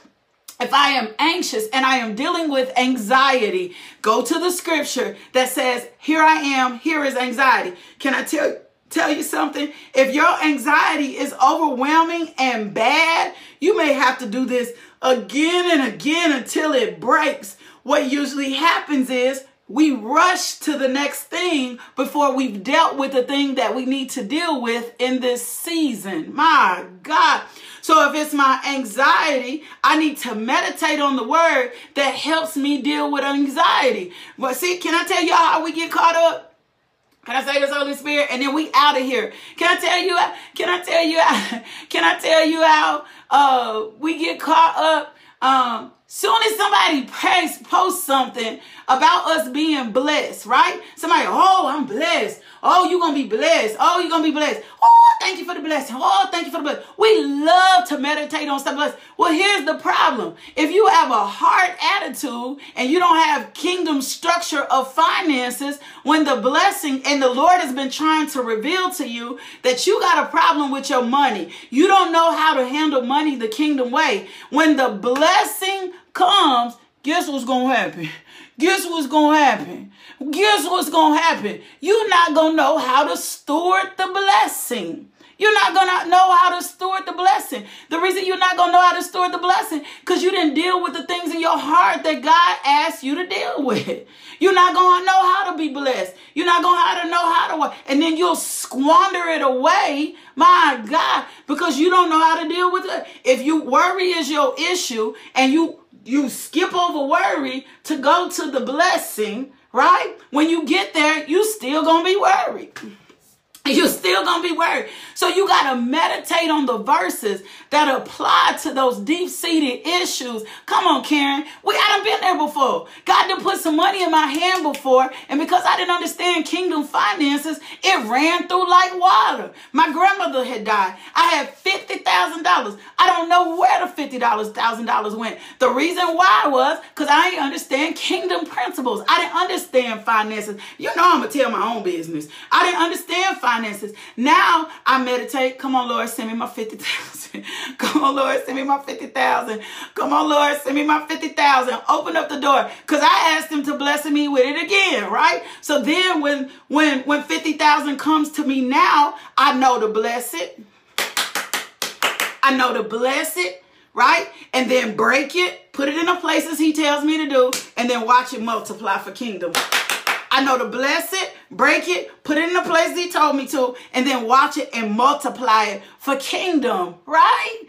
if I am anxious and I am dealing with anxiety, go to the scripture that says, here I am, here is anxiety. Can I tell you? Tell you something, if your anxiety is overwhelming and bad, you may have to do this again and again until it breaks. What usually happens is we rush to the next thing before we've dealt with the thing that we need to deal with in this season. My God. So if it's my anxiety, I need to meditate on the word that helps me deal with anxiety. But see, can I tell y'all how we get caught up? Can I say this, Holy Spirit? And then we out of here. Can I tell you? Can I tell you? Can I tell you how uh, we get caught up? Um, soon as somebody posts something about us being blessed, right? Somebody, oh, I'm blessed. Oh, you're going to be blessed. Oh, you're going to be blessed. Oh, thank you for the blessing. Oh, thank you for the blessing. We love to meditate on stuff blessed. Well, here's the problem. If you have a hard attitude and you don't have kingdom structure of finances, when the blessing and the Lord has been trying to reveal to you that you got a problem with your money, you don't know how to handle money the kingdom way. When the blessing comes, guess what's going to happen? Guess what's going to happen? Guess what's going to happen? You're not going to know how to steward the blessing. You're not going to know how to steward the blessing. The reason you're not going to know how to steward the blessing because you didn't deal with the things in your heart that God asked you to deal with. You're not going to know how to be blessed. You're not going to know how to work. And then you'll squander it away, my God, because you don't know how to deal with it. If you worry is your issue and you You skip over worry to go to the blessing, right? When you get there, you still going to be worried. You're still going to be worried. So you got to meditate on the verses that apply to those deep-seated issues. Come on, Karen. We haven't been there before. God done put some money in my hand before, and because I didn't understand kingdom finances, it ran through like water. My grandmother had died. I had fifty thousand dollars. I don't know where the fifty thousand dollars went. The reason why was because I didn't understand kingdom principles. I didn't understand finances. You know I'm going to tell my own business. I didn't understand finances. Finances. Now I meditate. Come on, Lord, send me my fifty thousand. Come on, Lord, send me my fifty thousand. Come on, Lord, send me my fifty thousand. Open up the door, cause I asked Him to bless me with it again, right? So then, when when when fifty thousand comes to me now, I know to bless it. I know to bless it, right? And then break it, put it in the places He tells me to do, and then watch it multiply for kingdom. I know to bless it, break it, put it in the place He told me to, and then watch it and multiply it for kingdom, right?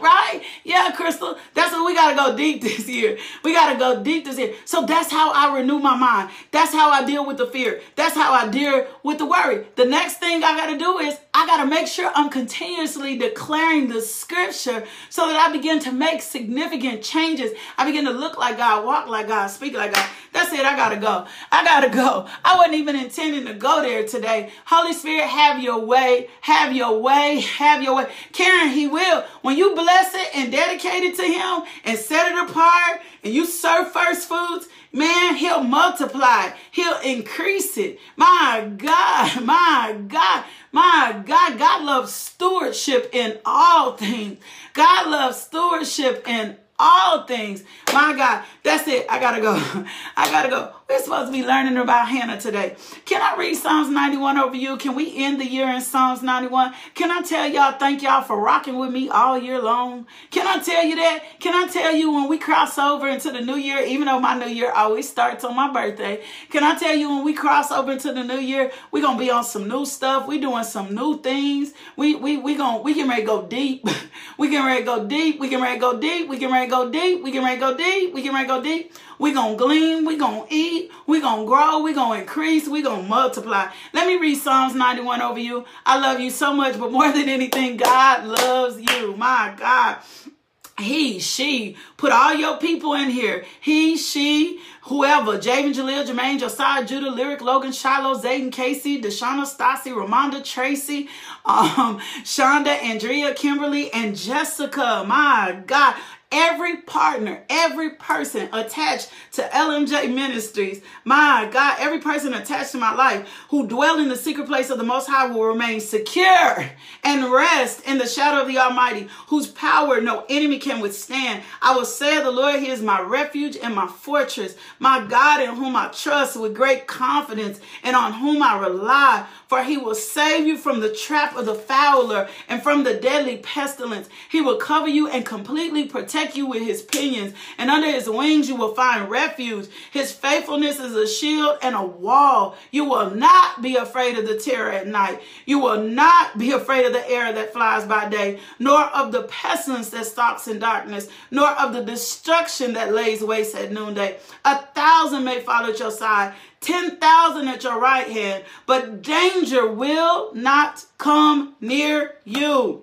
Right? Yeah, Crystal. That's what we got to go deep this year. We got to go deep this year. So that's how I renew my mind. That's how I deal with the fear. That's how I deal with the worry. The next thing I got to do is I got to make sure I'm continuously declaring the scripture so that I begin to make significant changes. I begin to look like God, walk like God, speak like God. That's it. I got to go. I got to go. I wasn't even intending to go there today. Holy Spirit, have your way. Have your way. Have your way. Karen, he will. When you You bless it and dedicate it to him and set it apart and you serve first foods, man, he'll multiply it. He'll increase it. My God, my God, my God, God loves stewardship in all things. God loves stewardship in all things. My God, that's it. I gotta go. I gotta go. We're supposed to be learning about Hannah today. Can I read Psalms ninety-one over you? Can we end the year in Psalms ninety-one? Can I tell y'all, thank y'all for rocking with me all year long? Can I tell you that? Can I tell you when we cross over into the new year, even though my new year always starts on my birthday, can I tell you when we cross over into the new year, we're going to be on some new stuff. We're doing some new things. We we we gonna, we getting ready to go deep. We getting ready to go deep. We getting ready to go deep. We getting ready to go deep. We getting ready to go deep. We getting ready to go deep. We gonna glean. We gonna eat. We're going to grow. We're going to increase. We're going to multiply. Let me read Psalms ninety-one over you. I love you so much, but more than anything, God loves you. My God. He, she, put all your people in here. He, she, whoever, Javon, Jaleel, Jermaine, Josiah, Judah, Lyric, Logan, Shiloh, Zayden, Casey, Deshana, Stasi, Ramonda, Tracy, um, Shonda, Andrea, Kimberly, and Jessica. My God. Every partner, every person attached to L M J Ministries, my God, every person attached to my life who dwell in the secret place of the Most High will remain secure and rest in the shadow of the Almighty, whose power no enemy can withstand. I will say of the Lord, He is my refuge and my fortress, my God in whom I trust with great confidence and on whom I rely. For He will save you from the trap of the fowler and from the deadly pestilence. He will cover you and completely protect you with His pinions, and under His wings you will find refuge. His faithfulness is a shield and a wall. You will not be afraid of the terror at night. You will not be afraid of the arrow that flies by day, nor of the pestilence that stalks in darkness, nor of the destruction that lays waste at noonday. A thousand may fall at your side, ten thousand at your right hand, but danger will not come near you.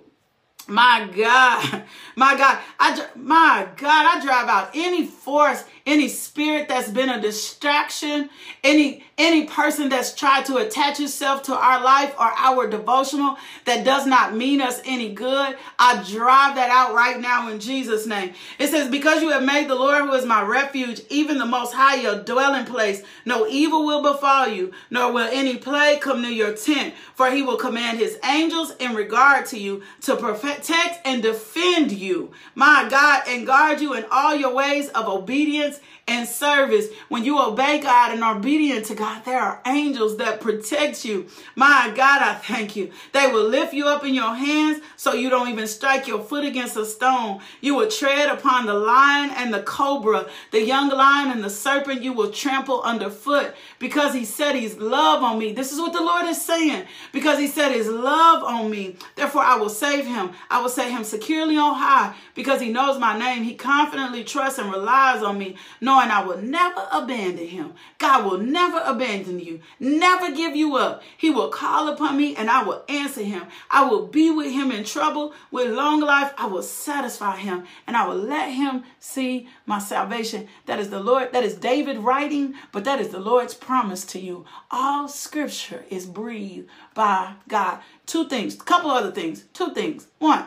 My God, my God, I, my God, I drive out any force, any spirit that's been a distraction, any, any person that's tried to attach itself to our life or our devotional that does not mean us any good. I drive that out right now in Jesus' name. It says, because you have made the Lord, who is my refuge, even the Most High, your dwelling place, no evil will befall you, nor will any plague come near your tent, for He will command His angels in regard to you to protect and defend you, my God, and guard you in all your ways of obedience and service. When you obey God and are obedient to God, there are angels that protect you. My God, I thank you. They will lift you up in your hands so you don't even strike your foot against a stone. You will tread upon the lion and the cobra, the young lion and the serpent you will trample underfoot, because He set His love on me. This is what the Lord is saying. Because He set His love on me, therefore I will save him. I will set him securely on high, because he knows my name. He confidently trusts and relies on me, knowing I will never abandon him. God will never abandon you, never give you up. He will call upon me and I will answer him. I will be with him in trouble. With long life, I will satisfy him and I will let him see my salvation. That is the Lord. That is David writing, but that is the Lord's promise to you. All scripture is breathed by God. Two things, a couple other things, two things. One,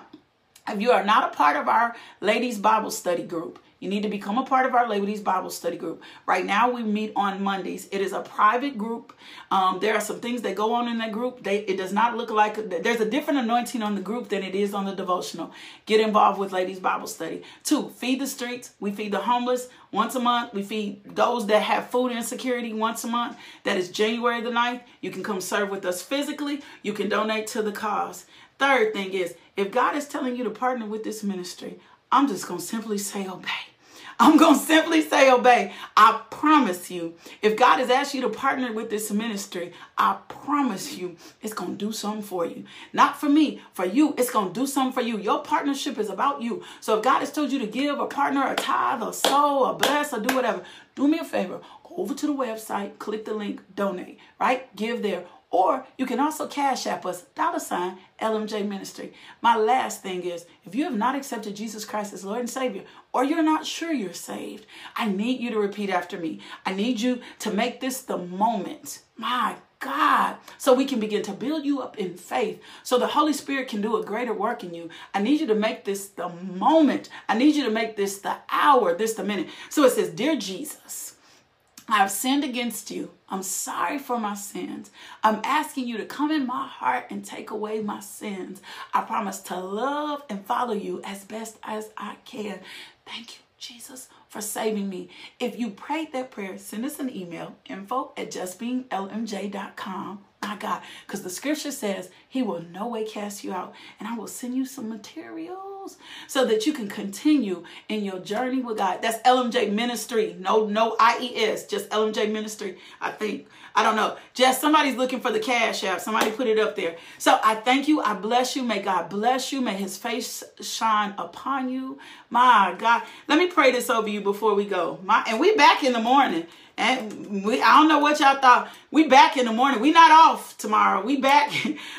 if you are not a part of our ladies Bible study group, you need to become a part of our ladies Bible study group. Right now we meet on Mondays. It is a private group. Um, there are some things that go on in that group. They, it does not look like, there's a different anointing on the group than it is on the devotional. Get involved with ladies Bible study. Two, feed the streets. We feed the homeless once a month. We feed those that have food insecurity once a month. That is January the ninth. You can come serve with us physically. You can donate to the cause. Third thing is, if God is telling you to partner with this ministry, I'm just going to simply say obey. I'm going to simply say obey. I promise you, if God has asked you to partner with this ministry, I promise you, it's going to do something for you. Not for me, for you. It's going to do something for you. Your partnership is about you. So if God has told you to give a partner, a tithe, or sow, or bless, or do whatever, do me a favor. Go over to the website, click the link, donate, right? Give there. Or you can also cash app us, dollar sign, L M J Ministry. My last thing is, if you have not accepted Jesus Christ as Lord and Savior, or you're not sure you're saved, I need you to repeat after me. I need you to make this the moment. My God, so we can begin to build you up in faith, so the Holy Spirit can do a greater work in you. I need you to make this the moment. I need you to make this the hour, this the minute. So it says, dear Jesus, I have sinned against you. I'm sorry for my sins. I'm asking you to come in my heart and take away my sins. I promise to love and follow you as best as I can. Thank you, Jesus, for saving me. If you prayed that prayer, send us an email, info at just being L M J dot com. My God, because the scripture says he will no way cast you out, and I will send you some materials so that you can continue in your journey with God. That's L M J Ministry. No, no I E S, just L M J Ministry, I think. I don't know. Jess, somebody's looking for the cash app. Somebody put it up there. So I thank you. I bless you. May God bless you. May his face shine upon you. My God. Let me pray this over you before we go. My, and we back in the morning. And we, I don't know what y'all thought. We back in the morning. We not off tomorrow. We back.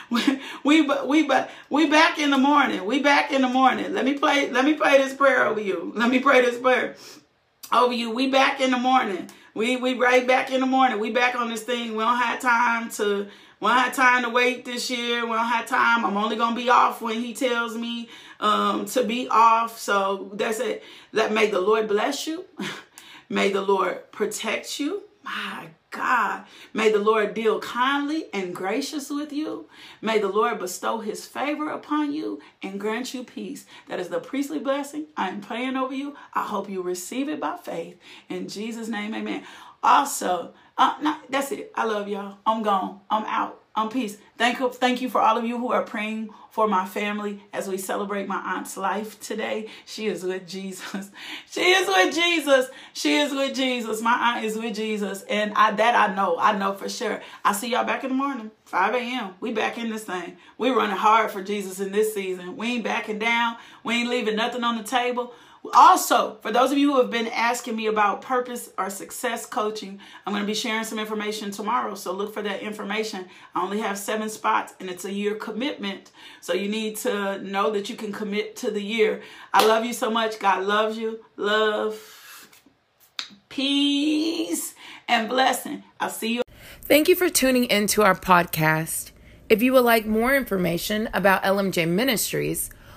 we, we, we, we back in the morning. We back in the morning. Let me play, let me play this prayer over you. Let me pray this prayer over you. We back in the morning. We, we right back in the morning. We back on this thing. We don't have time to, we don't have time to wait this year. We don't have time. I'm only going to be off when he tells me um, to be off. So that's it. Let, may the Lord bless you. May the Lord protect you. My God. May the Lord deal kindly and gracious with you. May the Lord bestow his favor upon you and grant you peace. That is the priestly blessing I am praying over you. I hope you receive it by faith. In Jesus' name, amen. Also, uh, no, that's it. I love y'all. I'm gone. I'm out. I'm peace. Thank you, thank you for all of you who are praying for my family as we celebrate my aunt's life today. She is with Jesus. She is with Jesus. She is with Jesus. My aunt is with Jesus. And I, that I know. I know for sure. I see y'all back in the morning, five A M We back in this thing. We running hard for Jesus in this season. We ain't backing down. We ain't leaving nothing on the table. Also, for those of you who have been asking me about purpose or success coaching, I'm going to be sharing some information tomorrow. So look for that information. I only have seven spots and it's a year commitment. So you need to know that you can commit to the year. I love you so much. God loves you. Love, peace, and blessing. I'll see you. Thank you for tuning into our podcast. If you would like more information about L M J Ministries,